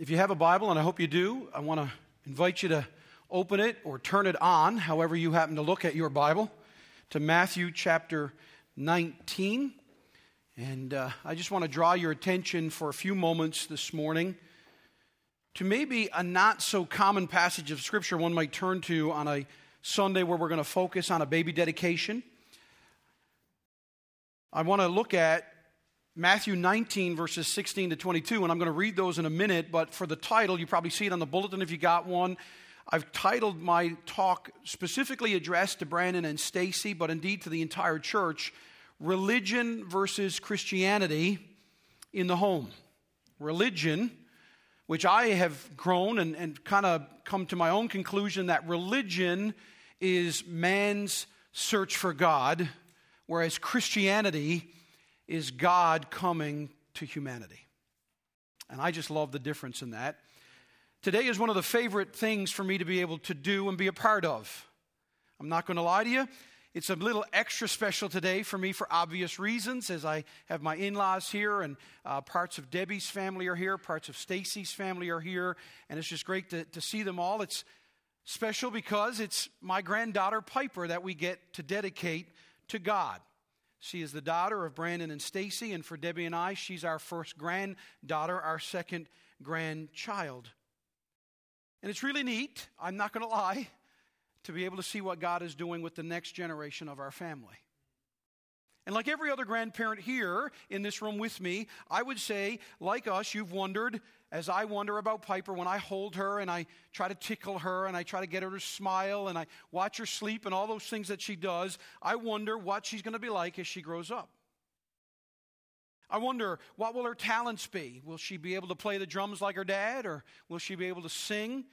If you have a Bible, and I hope you do, I want to invite you to open it or turn it on, however you happen to look at your Bible, to Matthew chapter 19. And I just want to draw your attention for a few moments this morning to maybe a not-so-common passage of Scripture one might turn to on a Sunday where we're going to focus on a baby dedication. I want to look at Matthew 19, verses 16 to 22, and I'm going to read those in a minute, but for the title, you probably see it on the bulletin if you got one. I've titled my talk specifically addressed to Brandon and Stacy, but indeed to the entire church, Religion versus Christianity in the Home. Religion, which I have grown and kind of come to my own conclusion that religion is man's search for God, whereas Christianity is God coming to humanity. And I just love the difference in that. Today is one of the favorite things for me to be able to do and be a part of. I'm not going to lie to you. It's a little extra special today for me for obvious reasons, as I have my in-laws here, and parts of Debbie's family are here, parts of Stacy's family are here, and it's just great to see them all. It's special because it's my granddaughter, Piper, that we get to dedicate to God. She is the daughter of Brandon and Stacy, and for Debbie and I, she's our first granddaughter, our second grandchild. And it's really neat, I'm not going to lie, to be able to see what God is doing with the next generation of our family. And like every other grandparent here in this room with me, I would say, like us, you've wondered, as I wonder about Piper, when I hold her and I try to tickle her and I try to get her to smile and I watch her sleep and all those things that she does, I wonder what she's going to be like as she grows up. I wonder, what will her talents be? Will she be able to play the drums like her dad, or will she be able to sing?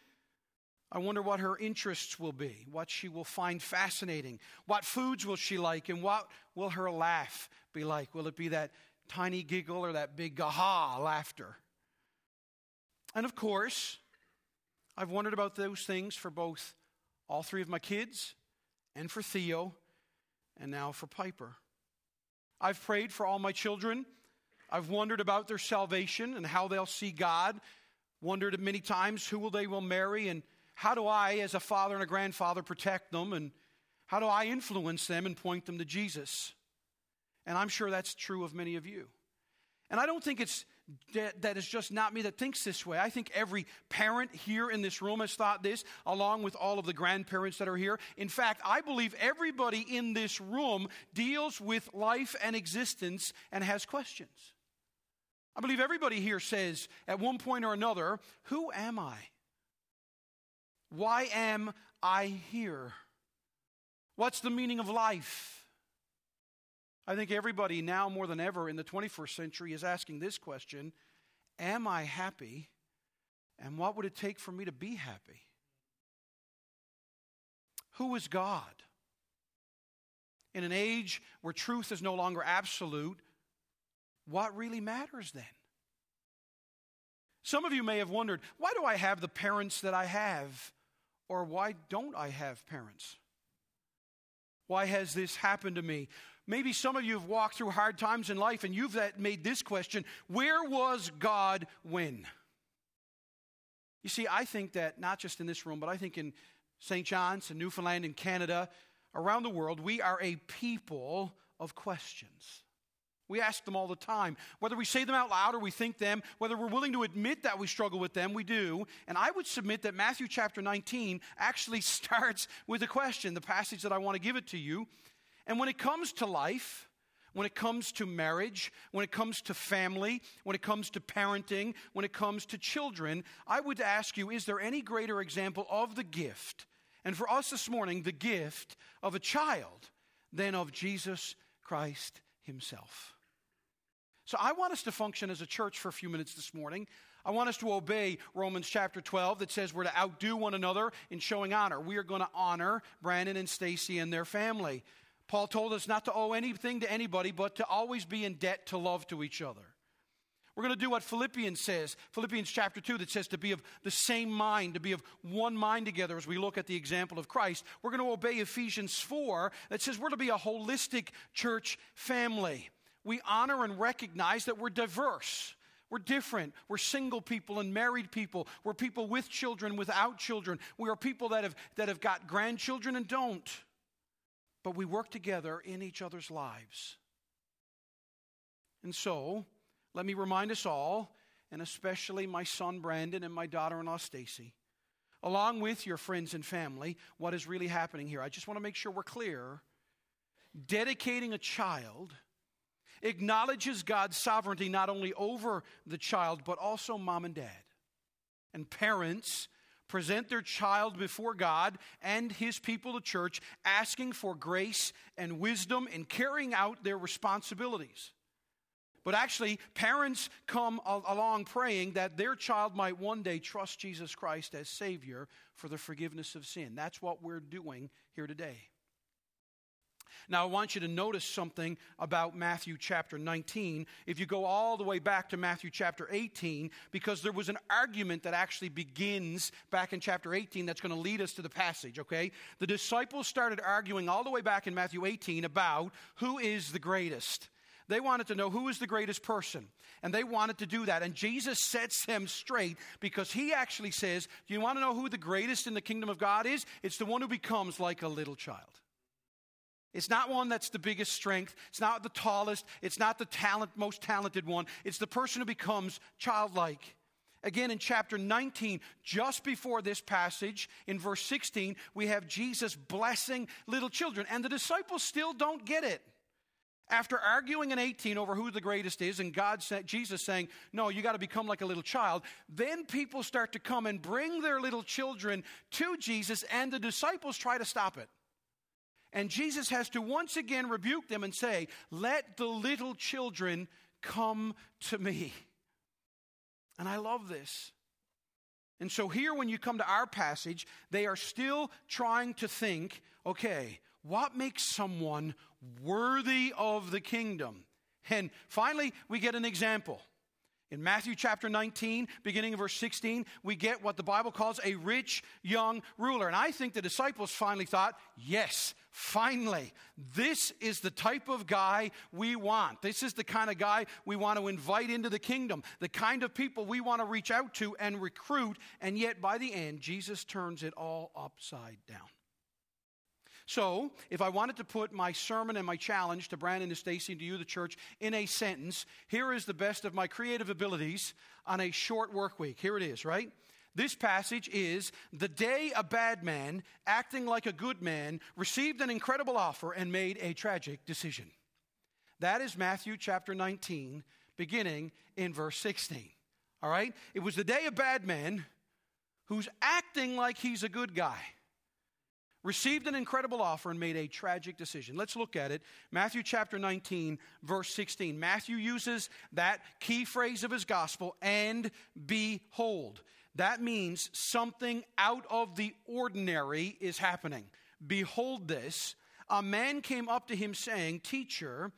I wonder what her interests will be, what she will find fascinating, what foods will she like, and what will her laugh be like? Will it be that tiny giggle or that big gaha laughter? And of course, I've wondered about those things for both all three of my kids and for Theo and now for Piper. I've prayed for all my children. I've wondered about their salvation and how they'll see God. Wondered many times who they will marry, and how do I, as a father and a grandfather, protect them, and how do I influence them and point them to Jesus? And I'm sure that's true of many of you. And I don't think it's that is just not me that thinks this way. I think every parent here in this room has thought this, along with all of the grandparents that are here. In fact, I believe everybody in this room deals with life and existence and has questions. I believe everybody here says at one point or another, who am I? Why am I here? What's the meaning of life? I think everybody now more than ever in the 21st century is asking this question, am I happy, and what would it take for me to be happy? Who is God? In an age where truth is no longer absolute, what really matters then? Some of you may have wondered, why do I have the parents that I have, or why don't I have parents? Why has this happened to me? Maybe some of you have walked through hard times in life and you've made this question, where was God when? You see, I think that not just in this room, but I think in St. John's and Newfoundland and Canada, around the world, we are a people of questions. We ask them all the time. Whether we say them out loud or we think them, whether we're willing to admit that we struggle with them, we do. And I would submit that Matthew chapter 19 actually starts with a question, the passage that I want to give it to you. And when it comes to life, when it comes to marriage, when it comes to family, when it comes to parenting, when it comes to children, I would ask you, is there any greater example of the gift, and for us this morning, the gift of a child, than of Jesus Christ himself? So I want us to function as a church for a few minutes this morning. I want us to obey Romans chapter 12 that says we're to outdo one another in showing honor. We are going to honor Brandon and Stacy and their family. Paul told us not to owe anything to anybody, but to always be in debt to love to each other. We're going to do what Philippians says, Philippians chapter 2, that says to be of the same mind, to be of one mind together as we look at the example of Christ. We're going to obey Ephesians 4, that says we're to be a holistic church family. We honor and recognize that we're diverse. We're different. We're single people and married people. We're people with children, without children. We are people that have got grandchildren and don't. But we work together in each other's lives. And so, let me remind us all, and especially my son Brandon and my daughter-in-law Stacy, along with your friends and family, what is really happening here. I just want to make sure we're clear. Dedicating a child acknowledges God's sovereignty not only over the child, but also mom and dad. And parents present their child before God and his people, the church, asking for grace and wisdom in carrying out their responsibilities. But actually, parents come along praying that their child might one day trust Jesus Christ as Savior for the forgiveness of sin. That's what we're doing here today. Now, I want you to notice something about Matthew chapter 19. If you go all the way back to Matthew chapter 18, because there was an argument that actually begins back in chapter 18 that's going to lead us to the passage, okay? The disciples started arguing all the way back in Matthew 18 about who is the greatest. They wanted to know who is the greatest person, and they wanted to do that. And Jesus sets them straight because he actually says, do you want to know who the greatest in the kingdom of God is? It's the one who becomes like a little child. It's not one that's the biggest strength. It's not the tallest. It's not the most talented one. It's the person who becomes childlike. Again, in chapter 19, just before this passage, in verse 16, we have Jesus blessing little children. And the disciples still don't get it. After arguing in 18 over who the greatest is, and Jesus saying, no, you got to become like a little child, then people start to come and bring their little children to Jesus, and the disciples try to stop it. And Jesus has to once again rebuke them and say, let the little children come to me. And I love this. And so here, when you come to our passage, they are still trying to think, okay, what makes someone worthy of the kingdom? And finally, we get an example. In Matthew chapter 19, beginning of verse 16, we get what the Bible calls a rich young ruler. And I think the disciples finally thought, yes, finally, this is the type of guy we want. This is the kind of guy we want to invite into the kingdom, the kind of people we want to reach out to and recruit. And yet by the end, Jesus turns it all upside down. So, if I wanted to put my sermon and my challenge to Brandon, to Stacy, and to you, the church, in a sentence, here is the best of my creative abilities on a short work week. Here it is, right? This passage is, the day a bad man, acting like a good man, received an incredible offer and made a tragic decision. That is Matthew chapter 19, beginning in verse 16. All right? It was the day a bad man, who's acting like he's a good guy, received an incredible offer and made a tragic decision. Let's look at it. Matthew chapter 19, verse 16. Matthew uses that key phrase of his gospel, and behold. That means something out of the ordinary is happening. Behold this. A man came up to him saying, teacher,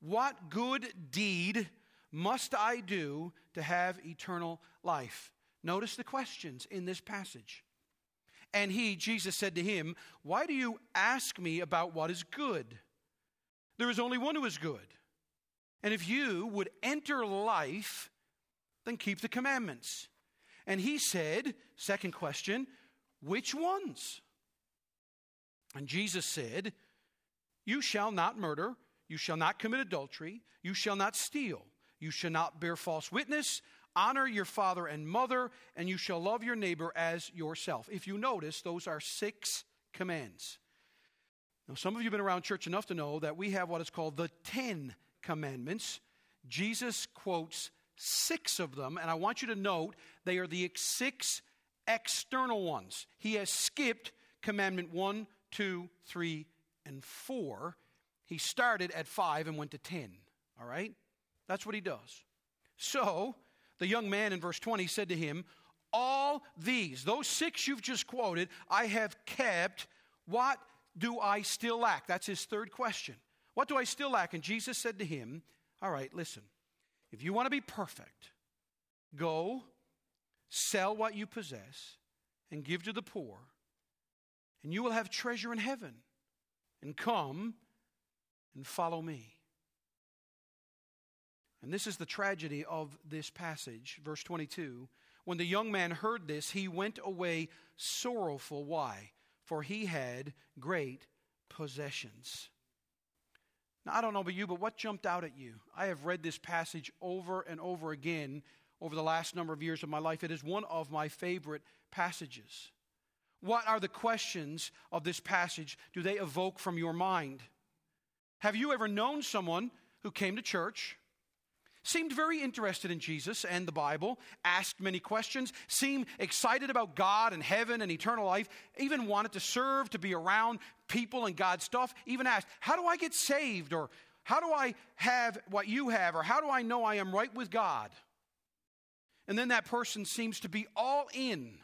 what good deed must I do to have eternal life? Notice the questions in this passage. And he, Jesus, said to him, why do you ask me about what is good? There is only one who is good. And if you would enter life, then keep the commandments. And he said, second question, which ones? And Jesus said, you shall not murder, you shall not commit adultery, you shall not steal, you shall not bear false witness, honor your father and mother, and you shall love your neighbor as yourself. If you notice, those are 6 commands. Now, some of you have been around church enough to know that we have what is called the 10 commandments. Jesus quotes 6 of them, and I want you to note they are the 6 external ones. He has skipped commandment 1, 2, 3, and 4. He started at 5 and went to 10, all right? That's what he does. So, the young man in verse 20 said to him, all these, those 6 you've just quoted, I have kept. What do I still lack? That's his third question. What do I still lack? And Jesus said to him, all right, listen, if you want to be perfect, go sell what you possess and give to the poor, and you will have treasure in heaven, and come and follow me. And this is the tragedy of this passage, verse 22. When the young man heard this, he went away sorrowful. Why? For he had great possessions. Now, I don't know about you, but what jumped out at you? I have read this passage over and over again over the last number of years of my life. It is one of my favorite passages. What are the questions of this passage do they evoke from your mind? Have you ever known someone who came to church, seemed very interested in Jesus and the Bible, asked many questions, seemed excited about God and heaven and eternal life, even wanted to serve, to be around people and God's stuff, even asked, how do I get saved? Or how do I have what you have? Or how do I know I am right with God? And then that person seems to be all in.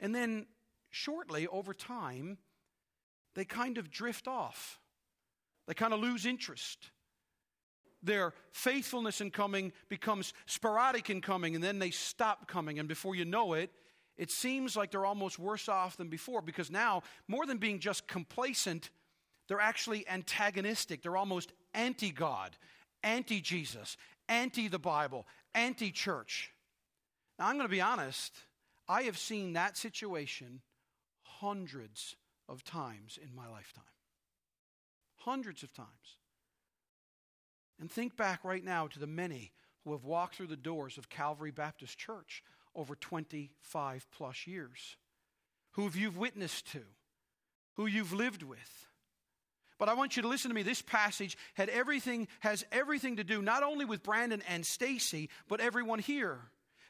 And then shortly, over time, they kind of drift off. They kind of lose interest. Their faithfulness in coming becomes sporadic in coming, and then they stop coming. And before you know it, it seems like they're almost worse off than before, because now, more than being just complacent, they're actually antagonistic. They're almost anti-God, anti-Jesus, anti-the Bible, anti-church. Now, I'm going to be honest. I have seen that situation hundreds of times in my lifetime. Hundreds of times. And think back right now to the many who have walked through the doors of Calvary Baptist Church over 25 plus years, who you've witnessed to, who you've lived with. But I want you to listen to me. This passage has everything to do not only with Brandon and Stacy, but everyone here.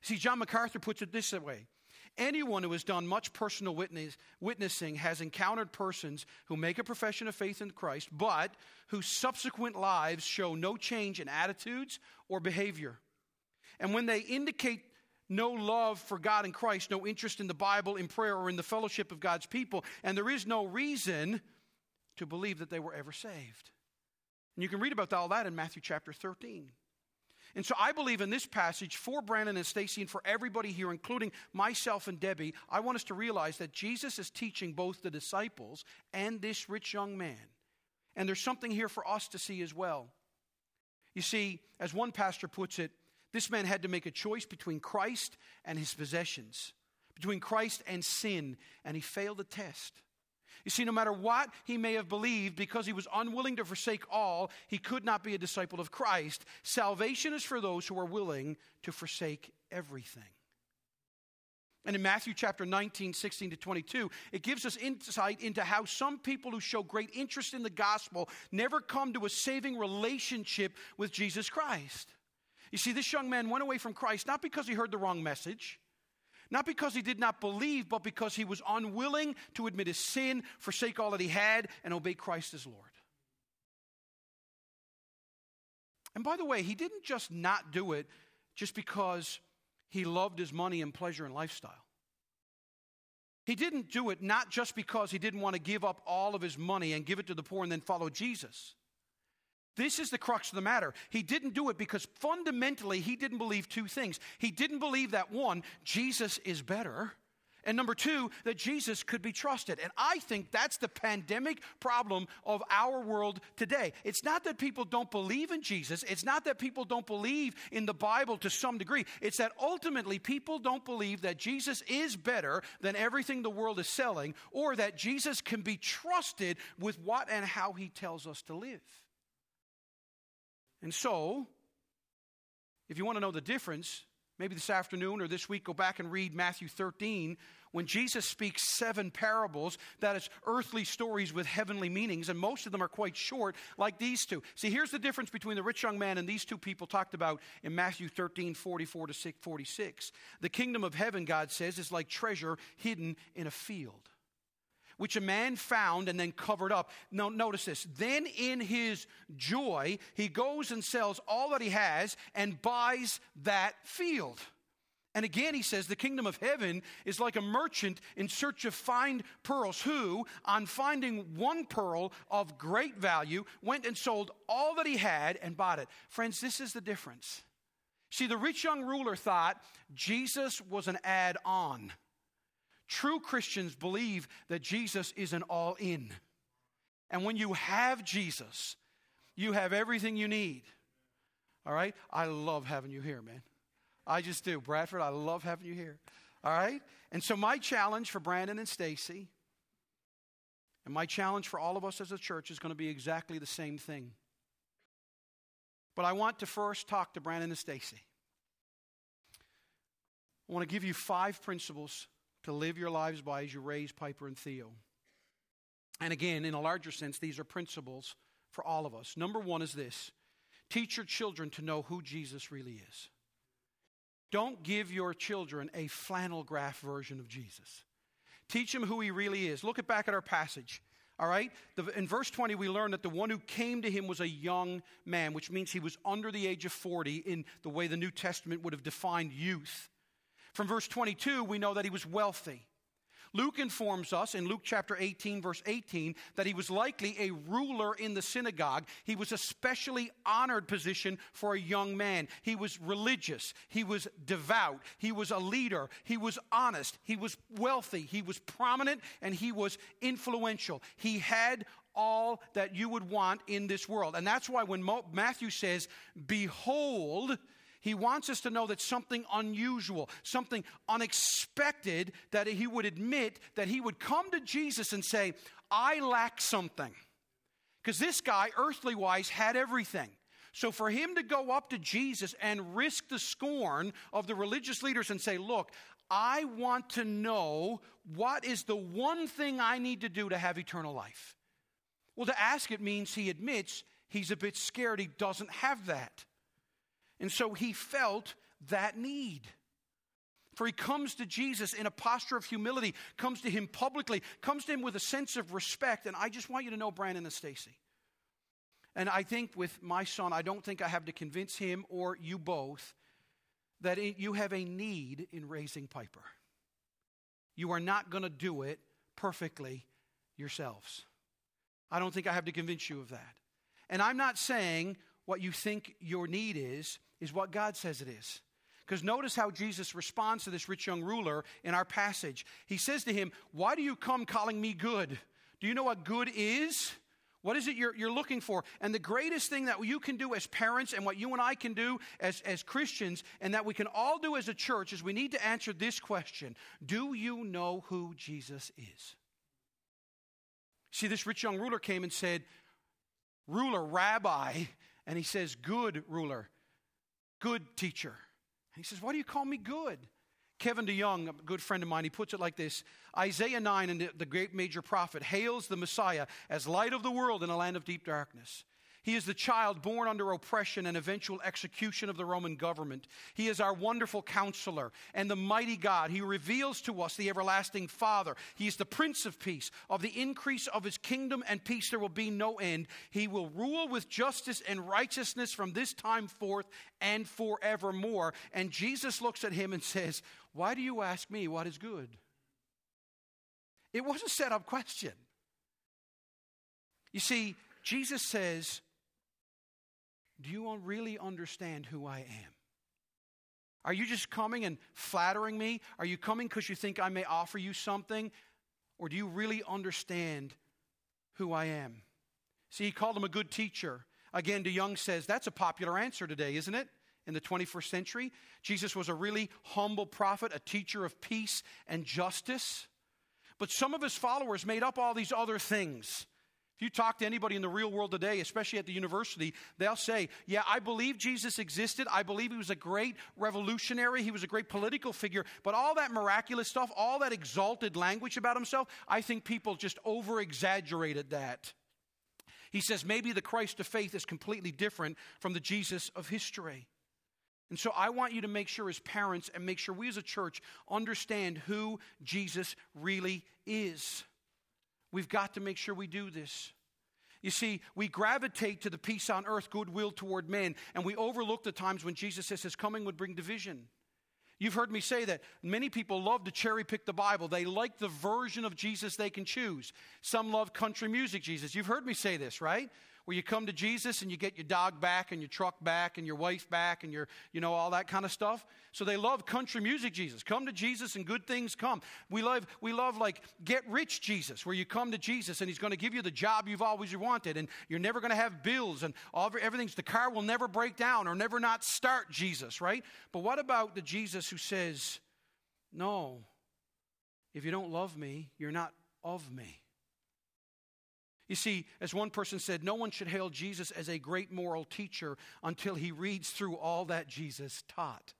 See, John MacArthur puts it this way. Anyone who has done much personal witnessing has encountered persons who make a profession of faith in Christ, but whose subsequent lives show no change in attitudes or behavior. And when they indicate no love for God and Christ, no interest in the Bible, in prayer, or in the fellowship of God's people, and there is no reason to believe that they were ever saved. And you can read about all that in Matthew chapter 13. And so I believe in this passage for Brandon and Stacy and for everybody here, including myself and Debbie, I want us to realize that Jesus is teaching both the disciples and this rich young man. And there's something here for us to see as well. You see, as one pastor puts it, this man had to make a choice between Christ and his possessions, between Christ and sin, and he failed the test. You see, no matter what he may have believed, because he was unwilling to forsake all, he could not be a disciple of Christ. Salvation is for those who are willing to forsake everything. And in Matthew chapter 19, 16 to 22, it gives us insight into how some people who show great interest in the gospel never come to a saving relationship with Jesus Christ. You see, this young man went away from Christ not because he heard the wrong message, not because he did not believe, but because he was unwilling to admit his sin, forsake all that he had, and obey Christ as Lord. And by the way, he didn't just not do it just because he loved his money and pleasure and lifestyle. He didn't do it not just because he didn't want to give up all of his money and give it to the poor and then follow Jesus. This is the crux of the matter. He didn't do it because fundamentally he didn't believe two things. He didn't believe that, one, Jesus is better, and number two, that Jesus could be trusted. And I think that's the pandemic problem of our world today. It's not that people don't believe in Jesus. It's not that people don't believe in the Bible to some degree. It's that ultimately people don't believe that Jesus is better than everything the world is selling, or that Jesus can be trusted with what and how he tells us to live. And so, if you want to know the difference, maybe this afternoon or this week, go back and read Matthew 13, when Jesus speaks 7 parables, that is earthly stories with heavenly meanings, and most of them are quite short, like these two. See, here's the difference between the rich young man and these two people talked about in Matthew 13, 44 to 46. The kingdom of heaven, God says, is like treasure hidden in a field, which a man found and then covered up. Now, notice this. Then in his joy, he goes and sells all that he has and buys that field. And again, he says, the kingdom of heaven is like a merchant in search of fine pearls who, on finding one pearl of great value, went and sold all that he had and bought it. Friends, this is the difference. See, the rich young ruler thought Jesus was an add-on. True Christians believe that Jesus is an all-in. And when you have Jesus, you have everything you need. All right? I love having you here, man. I just do. Bradford, I love having you here. All right? And so my challenge for Brandon and Stacy, and my challenge for all of us as a church is going to be exactly the same thing. But I want to first talk to Brandon and Stacy. I want to give you 5 principles to live your lives by as you raise Piper and Theo. And again, in a larger sense, these are principles for all of us. Number 1 is this. Teach your children to know who Jesus really is. Don't give your children a flannel graph version of Jesus. Teach them who he really is. Look back at our passage. All right? In verse 20, we learn that the one who came to him was a young man, which means he was under the age of 40 in the way the New Testament would have defined youth. From verse 22, we know that he was wealthy. Luke informs us in Luke chapter 18, verse 18, that he was likely a ruler in the synagogue. He was a specially honored position for a young man. He was religious. He was devout. He was a leader. He was honest. He was wealthy. He was prominent, and he was influential. He had all that you would want in this world. And that's why when Matthew says, "Behold," he wants us to know that something unusual, something unexpected, that he would admit, that he would come to Jesus and say, I lack something. Because this guy, earthly-wise, had everything. So for him to go up to Jesus and risk the scorn of the religious leaders and say, look, I want to know what is the one thing I need to do to have eternal life. Well, to ask it means he admits he's a bit scared he doesn't have that. And so he felt that need. For he comes to Jesus in a posture of humility, comes to him publicly, comes to him with a sense of respect. And I just want you to know, Brandon and Stacy. And I think with my son, I don't think I have to convince him or you both that you have a need in raising Piper. You are not going to do it perfectly yourselves. I don't think I have to convince you of that. And I'm not saying what you think your need is what God says it is. Because notice how Jesus responds to this rich young ruler in our passage. He says to him, why do you come calling me good? Do you know what good is? What is it you're looking for? And the greatest thing that you can do as parents and what you and I can do as Christians and that we can all do as a church is we need to answer this question. Do you know who Jesus is? See, this rich young ruler came and said, ruler, rabbi, and he says, good ruler, good teacher. And he says, why do you call me good? Kevin DeYoung, a good friend of mine, he puts it like this. Isaiah 9, and the great major prophet, hails the Messiah as light of the world in a land of deep darkness. He is the child born under oppression and eventual execution of the Roman government. He is our wonderful counselor and the mighty God. He reveals to us the everlasting Father. He is the Prince of Peace. Of the increase of his kingdom and peace there will be no end. He will rule with justice and righteousness from this time forth and forevermore. And Jesus looks at him and says, why do you ask me what is good? It was a set-up question. You see, Jesus says, do you really understand who I am? Are you just coming and flattering me? Are you coming because you think I may offer you something? Or do you really understand who I am? See, he called him a good teacher. Again, DeYoung says, that's a popular answer today, isn't it? In the 21st century, Jesus was a really humble prophet, a teacher of peace and justice. But some of his followers made up all these other things. If you talk to anybody in the real world today, especially at the university, they'll say, yeah, I believe Jesus existed. I believe he was a great revolutionary. He was a great political figure. But all that miraculous stuff, all that exalted language about himself, I think people just over-exaggerated that. He says maybe the Christ of faith is completely different from the Jesus of history. And so I want you to make sure as parents and make sure we as a church understand who Jesus really is. We've got to make sure we do this. You see, we gravitate to the peace on earth, goodwill toward men, and we overlook the times when Jesus says his coming would bring division. You've heard me say that many people love to cherry pick the Bible. They like the version of Jesus they can choose. Some love country music Jesus. You've heard me say this, right? where you come to Jesus and you get your dog back and your truck back and your wife back and your, you know, all that kind of stuff. So they love country music Jesus. Come to Jesus and good things come. We love like get rich Jesus, where you come to Jesus and he's going to give you the job you've always wanted and you're never going to have bills and all everything's, the car will never break down or never not start Jesus, right? But what about the Jesus who says, no, if you don't love me, you're not of me. You see, as one person said, no one should hail Jesus as a great moral teacher until he reads through all that Jesus taught.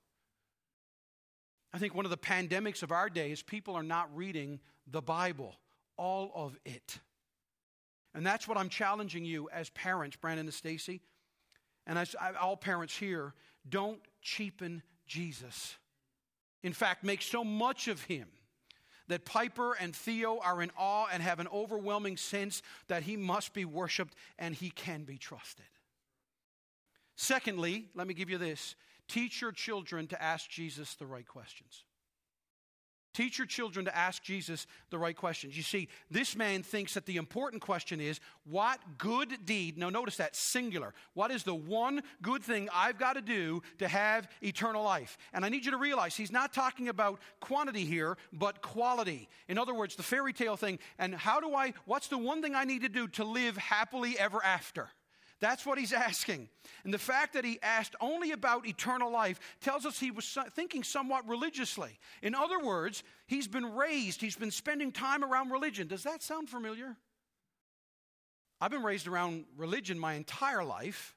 I think one of the pandemics of our day is people are not reading the Bible, all of it. And that's what I'm challenging you as parents, Brandon and Stacy, and as all parents here, don't cheapen Jesus. In fact, make so much of him that Piper and Theo are in awe and have an overwhelming sense that he must be worshiped and he can be trusted. Secondly, let me give you this. Teach your children to ask Jesus the right questions. Teach your children to ask Jesus the right questions. You see, this man thinks that the important question is, what good deed, now notice that, singular. What is the one good thing I've got to do to have eternal life? And I need you to realize he's not talking about quantity here, but quality. In other words, the fairy tale thing, and what's the one thing I need to do to live happily ever after? That's what he's asking. And the fact that he asked only about eternal life tells us he was thinking somewhat religiously. In other words, he's been raised, he's been spending time around religion. Does that sound familiar? I've been raised around religion my entire life.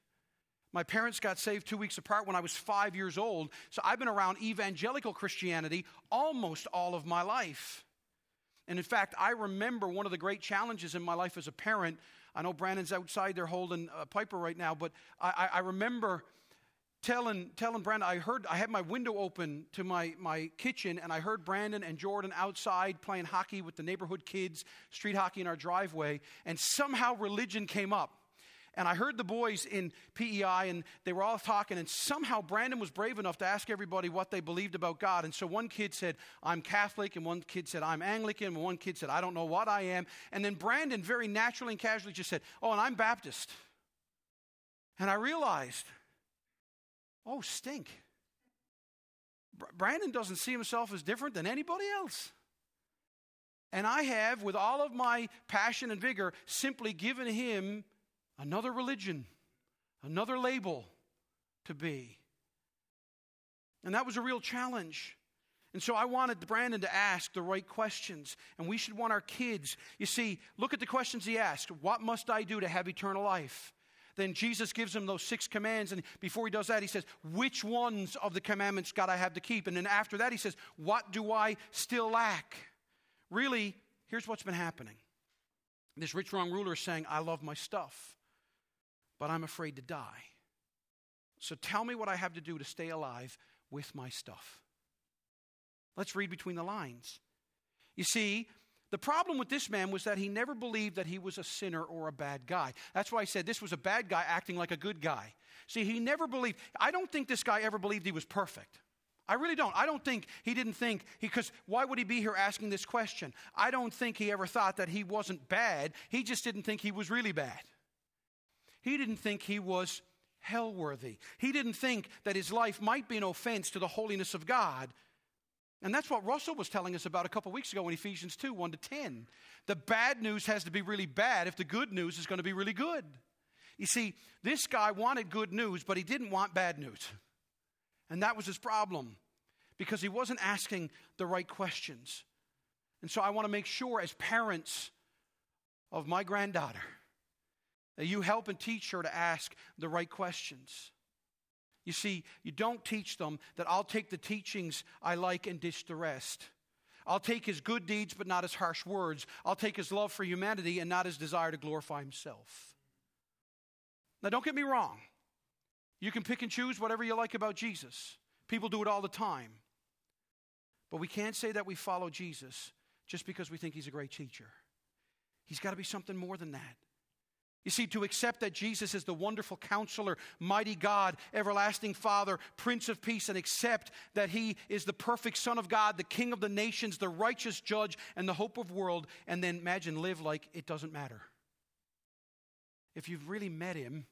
My parents got saved 2 weeks apart when I was 5 years old, so I've been around evangelical Christianity almost all of my life. And in fact, I remember one of the great challenges in my life as a parent. I know Brandon's outside there holding Piper right now, but I remember telling Brandon, I had my window open to my kitchen, and I heard Brandon and Jordan outside playing hockey with the neighborhood kids, street hockey in our driveway, and somehow religion came up. And I heard the boys in PEI, and they were all talking, and somehow Brandon was brave enough to ask everybody what they believed about God. And so one kid said, I'm Catholic, and one kid said, I'm Anglican, and one kid said, I don't know what I am. And then Brandon very naturally and casually just said, oh, and I'm Baptist. And I realized, oh, stink. Brandon doesn't see himself as different than anybody else. And I have, with all of my passion and vigor, simply given him another religion, another label to be. And that was a real challenge. And so I wanted Brandon to ask the right questions. And we should want our kids. You see, look at the questions he asked. What must I do to have eternal life? Then Jesus gives him those 6 commands. And before he does that, he says, which ones of the commandments God I have to keep? And then after that, he says, what do I still lack? Really, here's what's been happening. This rich wrong ruler is saying, I love my stuff, but I'm afraid to die. So tell me what I have to do to stay alive with my stuff. Let's read between the lines. You see, the problem with this man was that he never believed that he was a sinner or a bad guy. That's why I said this was a bad guy acting like a good guy. See, he never believed. I don't think this guy ever believed he was perfect. I really don't. I don't think he didn't think, because why would he be here asking this question? I don't think he ever thought that he wasn't bad. He just didn't think he was really bad. He didn't think he was hell-worthy. He didn't think that his life might be an offense to the holiness of God. And that's what Russell was telling us about a couple weeks ago in Ephesians 2, 1-10. The bad news has to be really bad if the good news is going to be really good. You see, this guy wanted good news, but he didn't want bad news. And that was his problem, because he wasn't asking the right questions. And so I want to make sure, as parents of my granddaughter, that you help and teach her to ask the right questions. You see, you don't teach them that I'll take the teachings I like and ditch the rest. I'll take his good deeds but not his harsh words. I'll take his love for humanity and not his desire to glorify himself. Now, don't get me wrong. You can pick and choose whatever you like about Jesus. People do it all the time. But we can't say that we follow Jesus just because we think he's a great teacher. He's got to be something more than that. You see, to accept that Jesus is the wonderful counselor, mighty God, everlasting Father, Prince of Peace, and accept that he is the perfect Son of God, the King of the nations, the righteous judge, and the hope of the world, and then imagine live like it doesn't matter. if you've really met him,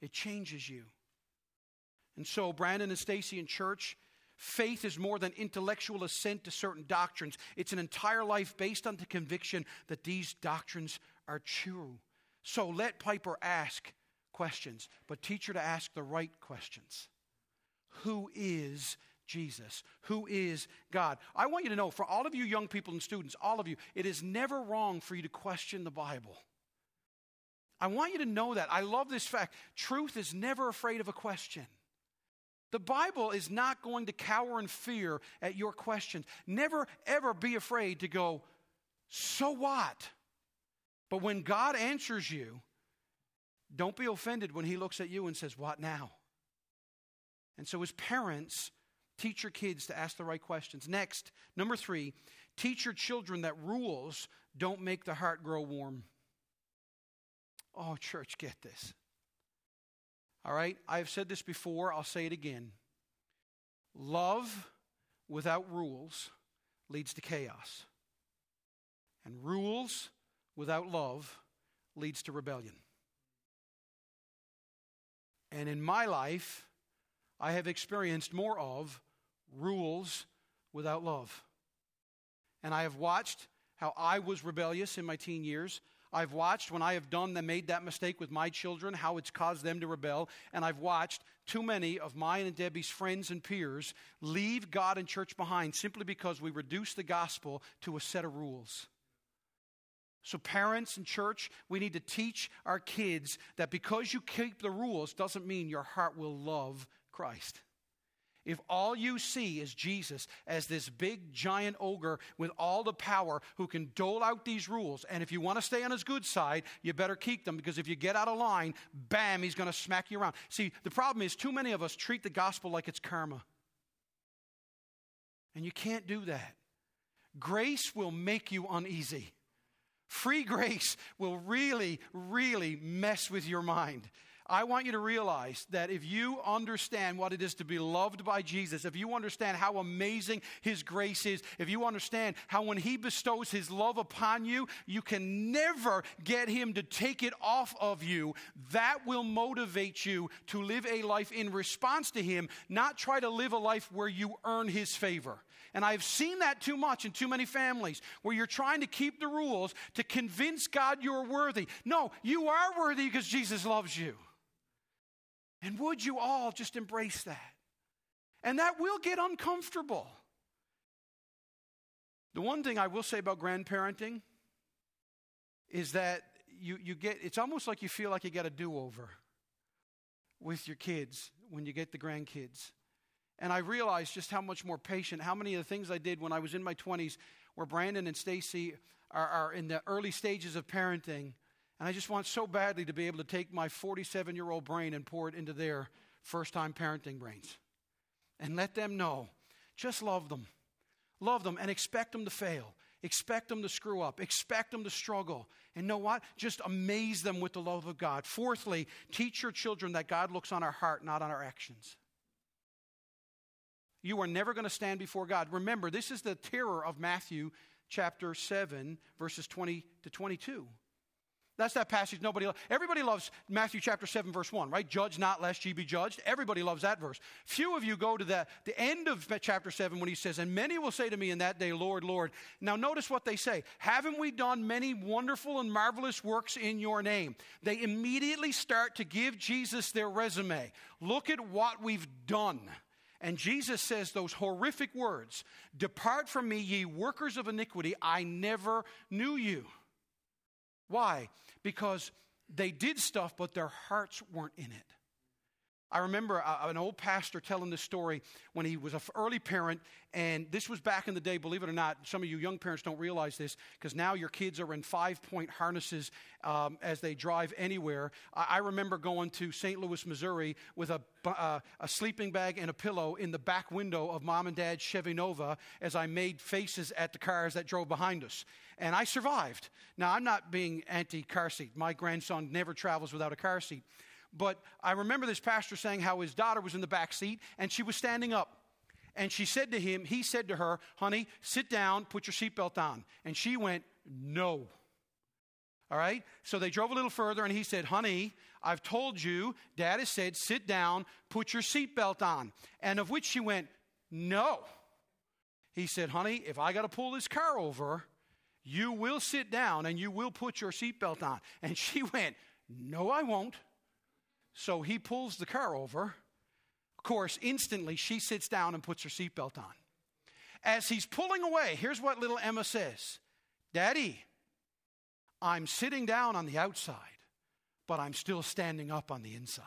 it changes you. And so Brandon and Stacy in church, faith is more than intellectual assent to certain doctrines. It's an entire life based on the conviction that these doctrines are true. So let Piper ask questions, but teach her to ask the right questions. Who is Jesus? Who is God? I want you to know, for all of you young people and students, all of you, it is never wrong for you to question the Bible. I want you to know that. I love this fact. Truth is never afraid of a question. The Bible is not going to cower in fear at your questions. Never, ever be afraid to go, so what? But when God answers you, don't be offended when he looks at you and says, what now? And so as parents, teach your kids to ask the right questions. Next, number 3, teach your children that rules don't make the heart grow warm. Oh, church, get this. All right, I've said this before, I'll say it again. Love without rules leads to chaos. And rules without love leads to rebellion. And in my life, I have experienced more of rules without love. And I have watched how I was rebellious in my teen years. I've watched when I have made that mistake with my children, how it's caused them to rebel. And I've watched too many of mine and Debbie's friends and peers leave God and church behind simply because we reduced the gospel to a set of rules. So parents and church, we need to teach our kids that because you keep the rules doesn't mean your heart will love Christ. If all you see is Jesus as this big giant ogre with all the power who can dole out these rules, and if you want to stay on his good side, you better keep them, because if you get out of line, bam, he's going to smack you around. See, the problem is too many of us treat the gospel like it's karma. And you can't do that. Grace will make you uneasy. Free grace will really, really mess with your mind. I want you to realize that if you understand what it is to be loved by Jesus, if you understand how amazing his grace is, if you understand how when he bestows his love upon you, you can never get him to take it off of you, that will motivate you to live a life in response to him, not try to live a life where you earn his favor. And I've seen that too much in too many families, where you're trying to keep the rules to convince God you're worthy. No, you are worthy because Jesus loves you. And would you all just embrace that? And that will get uncomfortable. The one thing I will say about grandparenting is that you get, it's almost like you feel like you got a do-over with your kids when you get the grandkids. And I realized just how much more patient, how many of the things I did when I was in my 20s, where Brandon and Stacy are in the early stages of parenting. And I just want so badly to be able to take my 47-year-old brain and pour it into their first-time parenting brains. And let them know, just love them. Love them and expect them to fail. Expect them to screw up. Expect them to struggle. And know what? Just amaze them with the love of God. Fourthly, teach your children that God looks on our heart, not on our actions. You are never going to stand before God. Remember, this is the terror of Matthew chapter 7, verses 20 to 22. That's that passage everybody loves Matthew chapter 7, verse 1, right? Judge not lest ye be judged. Everybody loves that verse. Few of you go to the end of chapter 7 when he says, and many will say to me in that day, Lord, Lord. Now notice what they say. Haven't we done many wonderful and marvelous works in your name? They immediately start to give Jesus their resume. Look at what we've done. And Jesus says those horrific words, depart from me, ye workers of iniquity, I never knew you. Why? Because they did stuff, but their hearts weren't in it. I remember an old pastor telling this story when he was an early parent, and this was back in the day, believe it or not. Some of you young parents don't realize this, because now your kids are in 5-point harnesses as they drive anywhere. I remember going to St. Louis, Missouri with a sleeping bag and a pillow in the back window of Mom and Dad's Chevy Nova as I made faces at the cars that drove behind us. And I survived. Now, I'm not being anti-car seat. My grandson never travels without a car seat. But I remember this pastor saying how his daughter was in the back seat, and she was standing up. And he said to her, honey, sit down, put your seatbelt on. And she went, no. All right. So they drove a little further and he said, honey, I've told you, dad has said, sit down, put your seatbelt on. And of which she went, no. He said, honey, if I got to pull this car over, you will sit down and you will put your seatbelt on. And she went, no, I won't. So he pulls the car over. Of course, instantly she sits down and puts her seatbelt on. As he's pulling away, here's what little Emma says. Daddy, I'm sitting down on the outside, but I'm still standing up on the inside.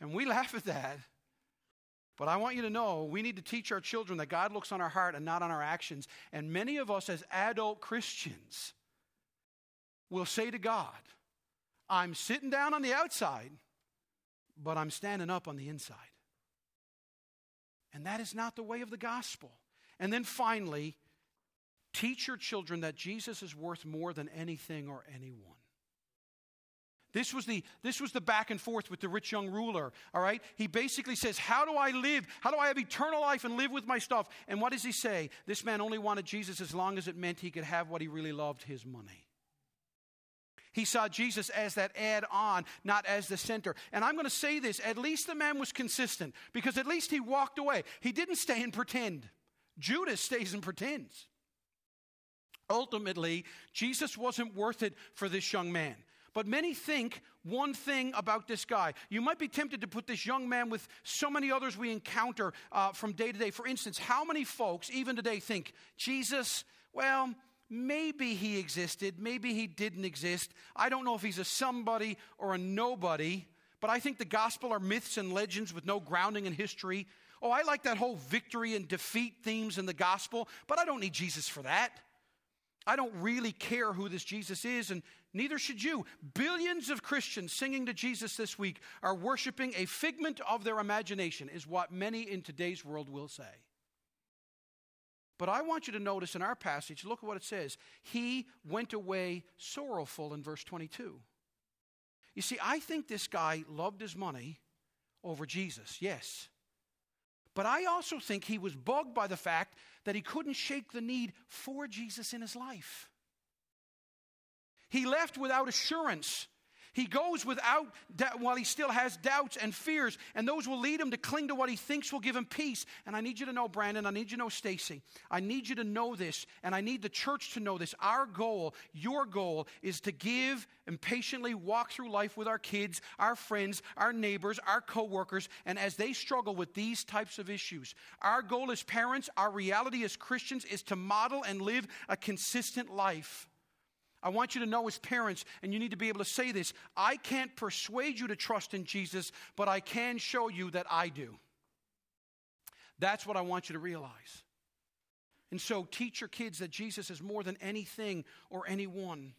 And we laugh at that, but I want you to know we need to teach our children that God looks on our heart and not on our actions. And many of us as adult Christians will say to God, I'm sitting down on the outside, but I'm standing up on the inside. And that is not the way of the gospel. And then finally, teach your children that Jesus is worth more than anything or anyone. This was the back and forth with the rich young ruler, all right? He basically says, how do I live? How do I have eternal life and live with my stuff? And what does he say? This man only wanted Jesus as long as it meant he could have what he really loved, his money. He saw Jesus as that add-on, not as the center. And I'm going to say this, at least the man was consistent, because at least he walked away. He didn't stay and pretend. Judas stays and pretends. Ultimately, Jesus wasn't worth it for this young man. But many think one thing about this guy. You might be tempted to put this young man with so many others we encounter from day to day. For instance, how many folks even today think, Jesus, well, maybe he existed, maybe he didn't exist. I don't know if he's a somebody or a nobody, but I think the gospel are myths and legends with no grounding in history. Oh, I like that whole victory and defeat themes in the gospel, but I don't need Jesus for that. I don't really care who this Jesus is, and neither should you. Billions of Christians singing to Jesus this week are worshiping a figment of their imagination, is what many in today's world will say. But I want you to notice in our passage, look at what it says. He went away sorrowful in verse 22. You see, I think this guy loved his money over Jesus, yes. But I also think he was bugged by the fact that he couldn't shake the need for Jesus in his life. He left without assurance. He goes without while he still has doubts and fears, and those will lead him to cling to what he thinks will give him peace. And I need you to know, Brandon, I need you to know, Stacy, I need you to know this, and I need the church to know this. Our goal, your goal, is to give and patiently walk through life with our kids, our friends, our neighbors, our coworkers, and as they struggle with these types of issues. Our goal as parents, our reality as Christians, is to model and live a consistent life. I want you to know as parents, and you need to be able to say this, I can't persuade you to trust in Jesus, but I can show you that I do. That's what I want you to realize. And so teach your kids that Jesus is more than anything or anyone.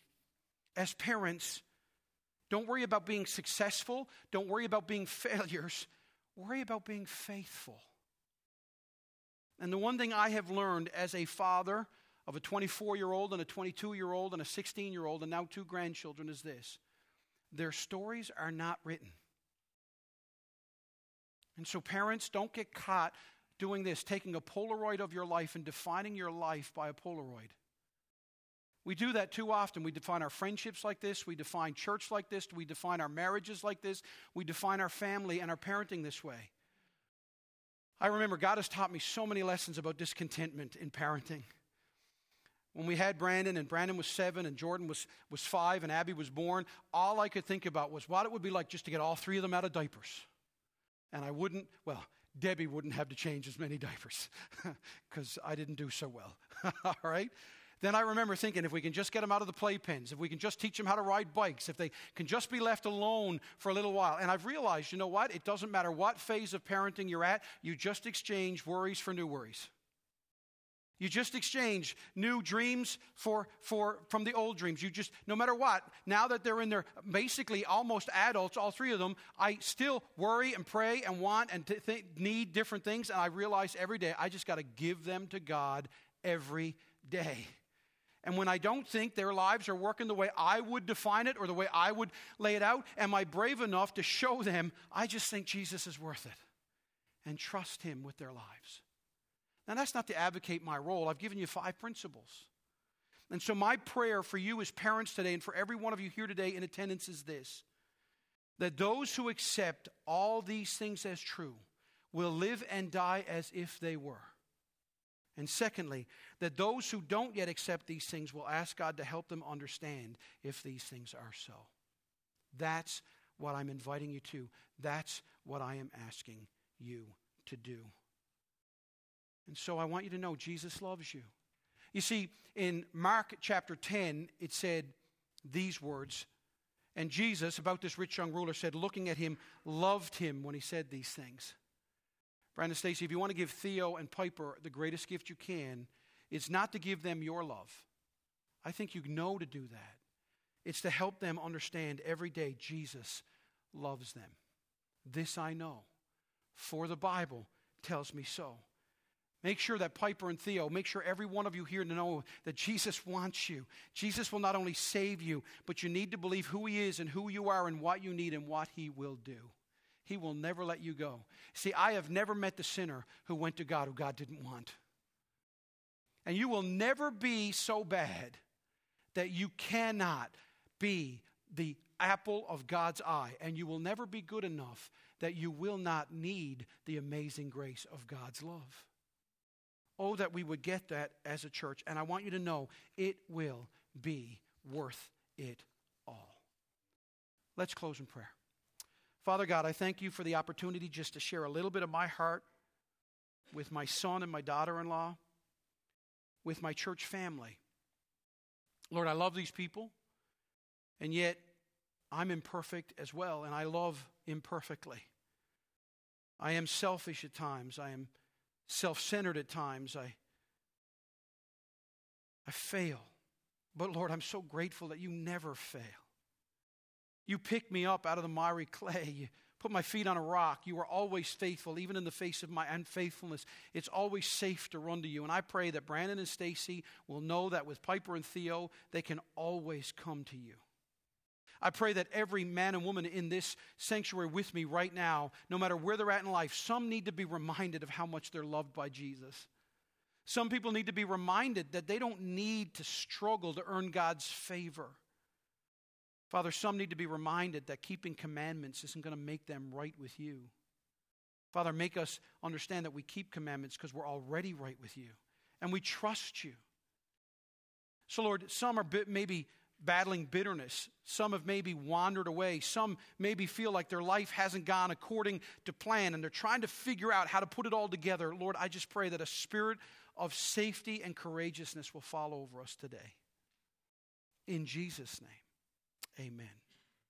As parents, don't worry about being successful. Don't worry about being failures. Worry about being faithful. And the one thing I have learned as a father of a 24-year-old and a 22-year-old and a 16-year-old and now 2 grandchildren is this. Their stories are not written. And so parents, don't get caught doing this, taking a Polaroid of your life and defining your life by a Polaroid. We do that too often. We define our friendships like this. We define church like this. We define our marriages like this. We define our family and our parenting this way. I remember God has taught me so many lessons about discontentment in parenting. When we had Brandon, and Brandon was 7, and Jordan was 5, and Abby was born, all I could think about was what it would be like just to get all 3 of them out of diapers. And I wouldn't, well, Debbie wouldn't have to change as many diapers because I didn't do so well, all right? Then I remember thinking, if we can just get them out of the playpens, if we can just teach them how to ride bikes, if they can just be left alone for a little while. And I've realized, you know what? It doesn't matter what phase of parenting you're at, you just exchange worries for new worries. You just exchange new dreams from the old dreams. You just, no matter what, now that they're in their basically almost adults, all 3 of them, I still worry and pray and want and need different things. And I realize every day I just got to give them to God every day. And when I don't think their lives are working the way I would define it or the way I would lay it out, am I brave enough to show them I just think Jesus is worth it and trust him with their lives? Now, that's not to advocate my role. I've given you 5 principles. And so my prayer for you as parents today and for every one of you here today in attendance is this, that those who accept all these things as true will live and die as if they were. And secondly, that those who don't yet accept these things will ask God to help them understand if these things are so. That's what I'm inviting you to. That's what I am asking you to do. And so I want you to know Jesus loves you. You see, in Mark chapter 10, it said these words, and Jesus, about this rich young ruler, said, looking at him, loved him when he said these things. Brandon, Stacy, if you want to give Theo and Piper the greatest gift you can, it's not to give them your love. I think you know to do that. It's to help them understand every day Jesus loves them. This I know, for the Bible tells me so. Make sure that Piper and Theo, make sure every one of you here to know that Jesus wants you. Jesus will not only save you, but you need to believe who he is and who you are and what you need and what he will do. He will never let you go. See, I have never met the sinner who went to God who God didn't want. And you will never be so bad that you cannot be the apple of God's eye. And you will never be good enough that you will not need the amazing grace of God's love. Oh, that we would get that as a church. And I want you to know it will be worth it all. Let's close in prayer. Father God, I thank you for the opportunity just to share a little bit of my heart with my son and my daughter-in-law, with my church family. Lord, I love these people, and yet I'm imperfect as well, and I love imperfectly. I am selfish at times. I am self-centered at times. I fail. But Lord, I'm so grateful that you never fail. You pick me up out of the miry clay. You put my feet on a rock. You are always faithful, even in the face of my unfaithfulness. It's always safe to run to you. And I pray that Brandon and Stacy will know that with Piper and Theo, they can always come to you. I pray that every man and woman in this sanctuary with me right now, no matter where they're at in life, some need to be reminded of how much they're loved by Jesus. Some people need to be reminded that they don't need to struggle to earn God's favor. Father, some need to be reminded that keeping commandments isn't going to make them right with you. Father, make us understand that we keep commandments because we're already right with you, and we trust you. So, Lord, some are maybe battling bitterness. Some have maybe wandered away. Some maybe feel like their life hasn't gone according to plan, and they're trying to figure out how to put it all together. Lord, I just pray that a spirit of safety and courageousness will fall over us today. In Jesus' name. Amen.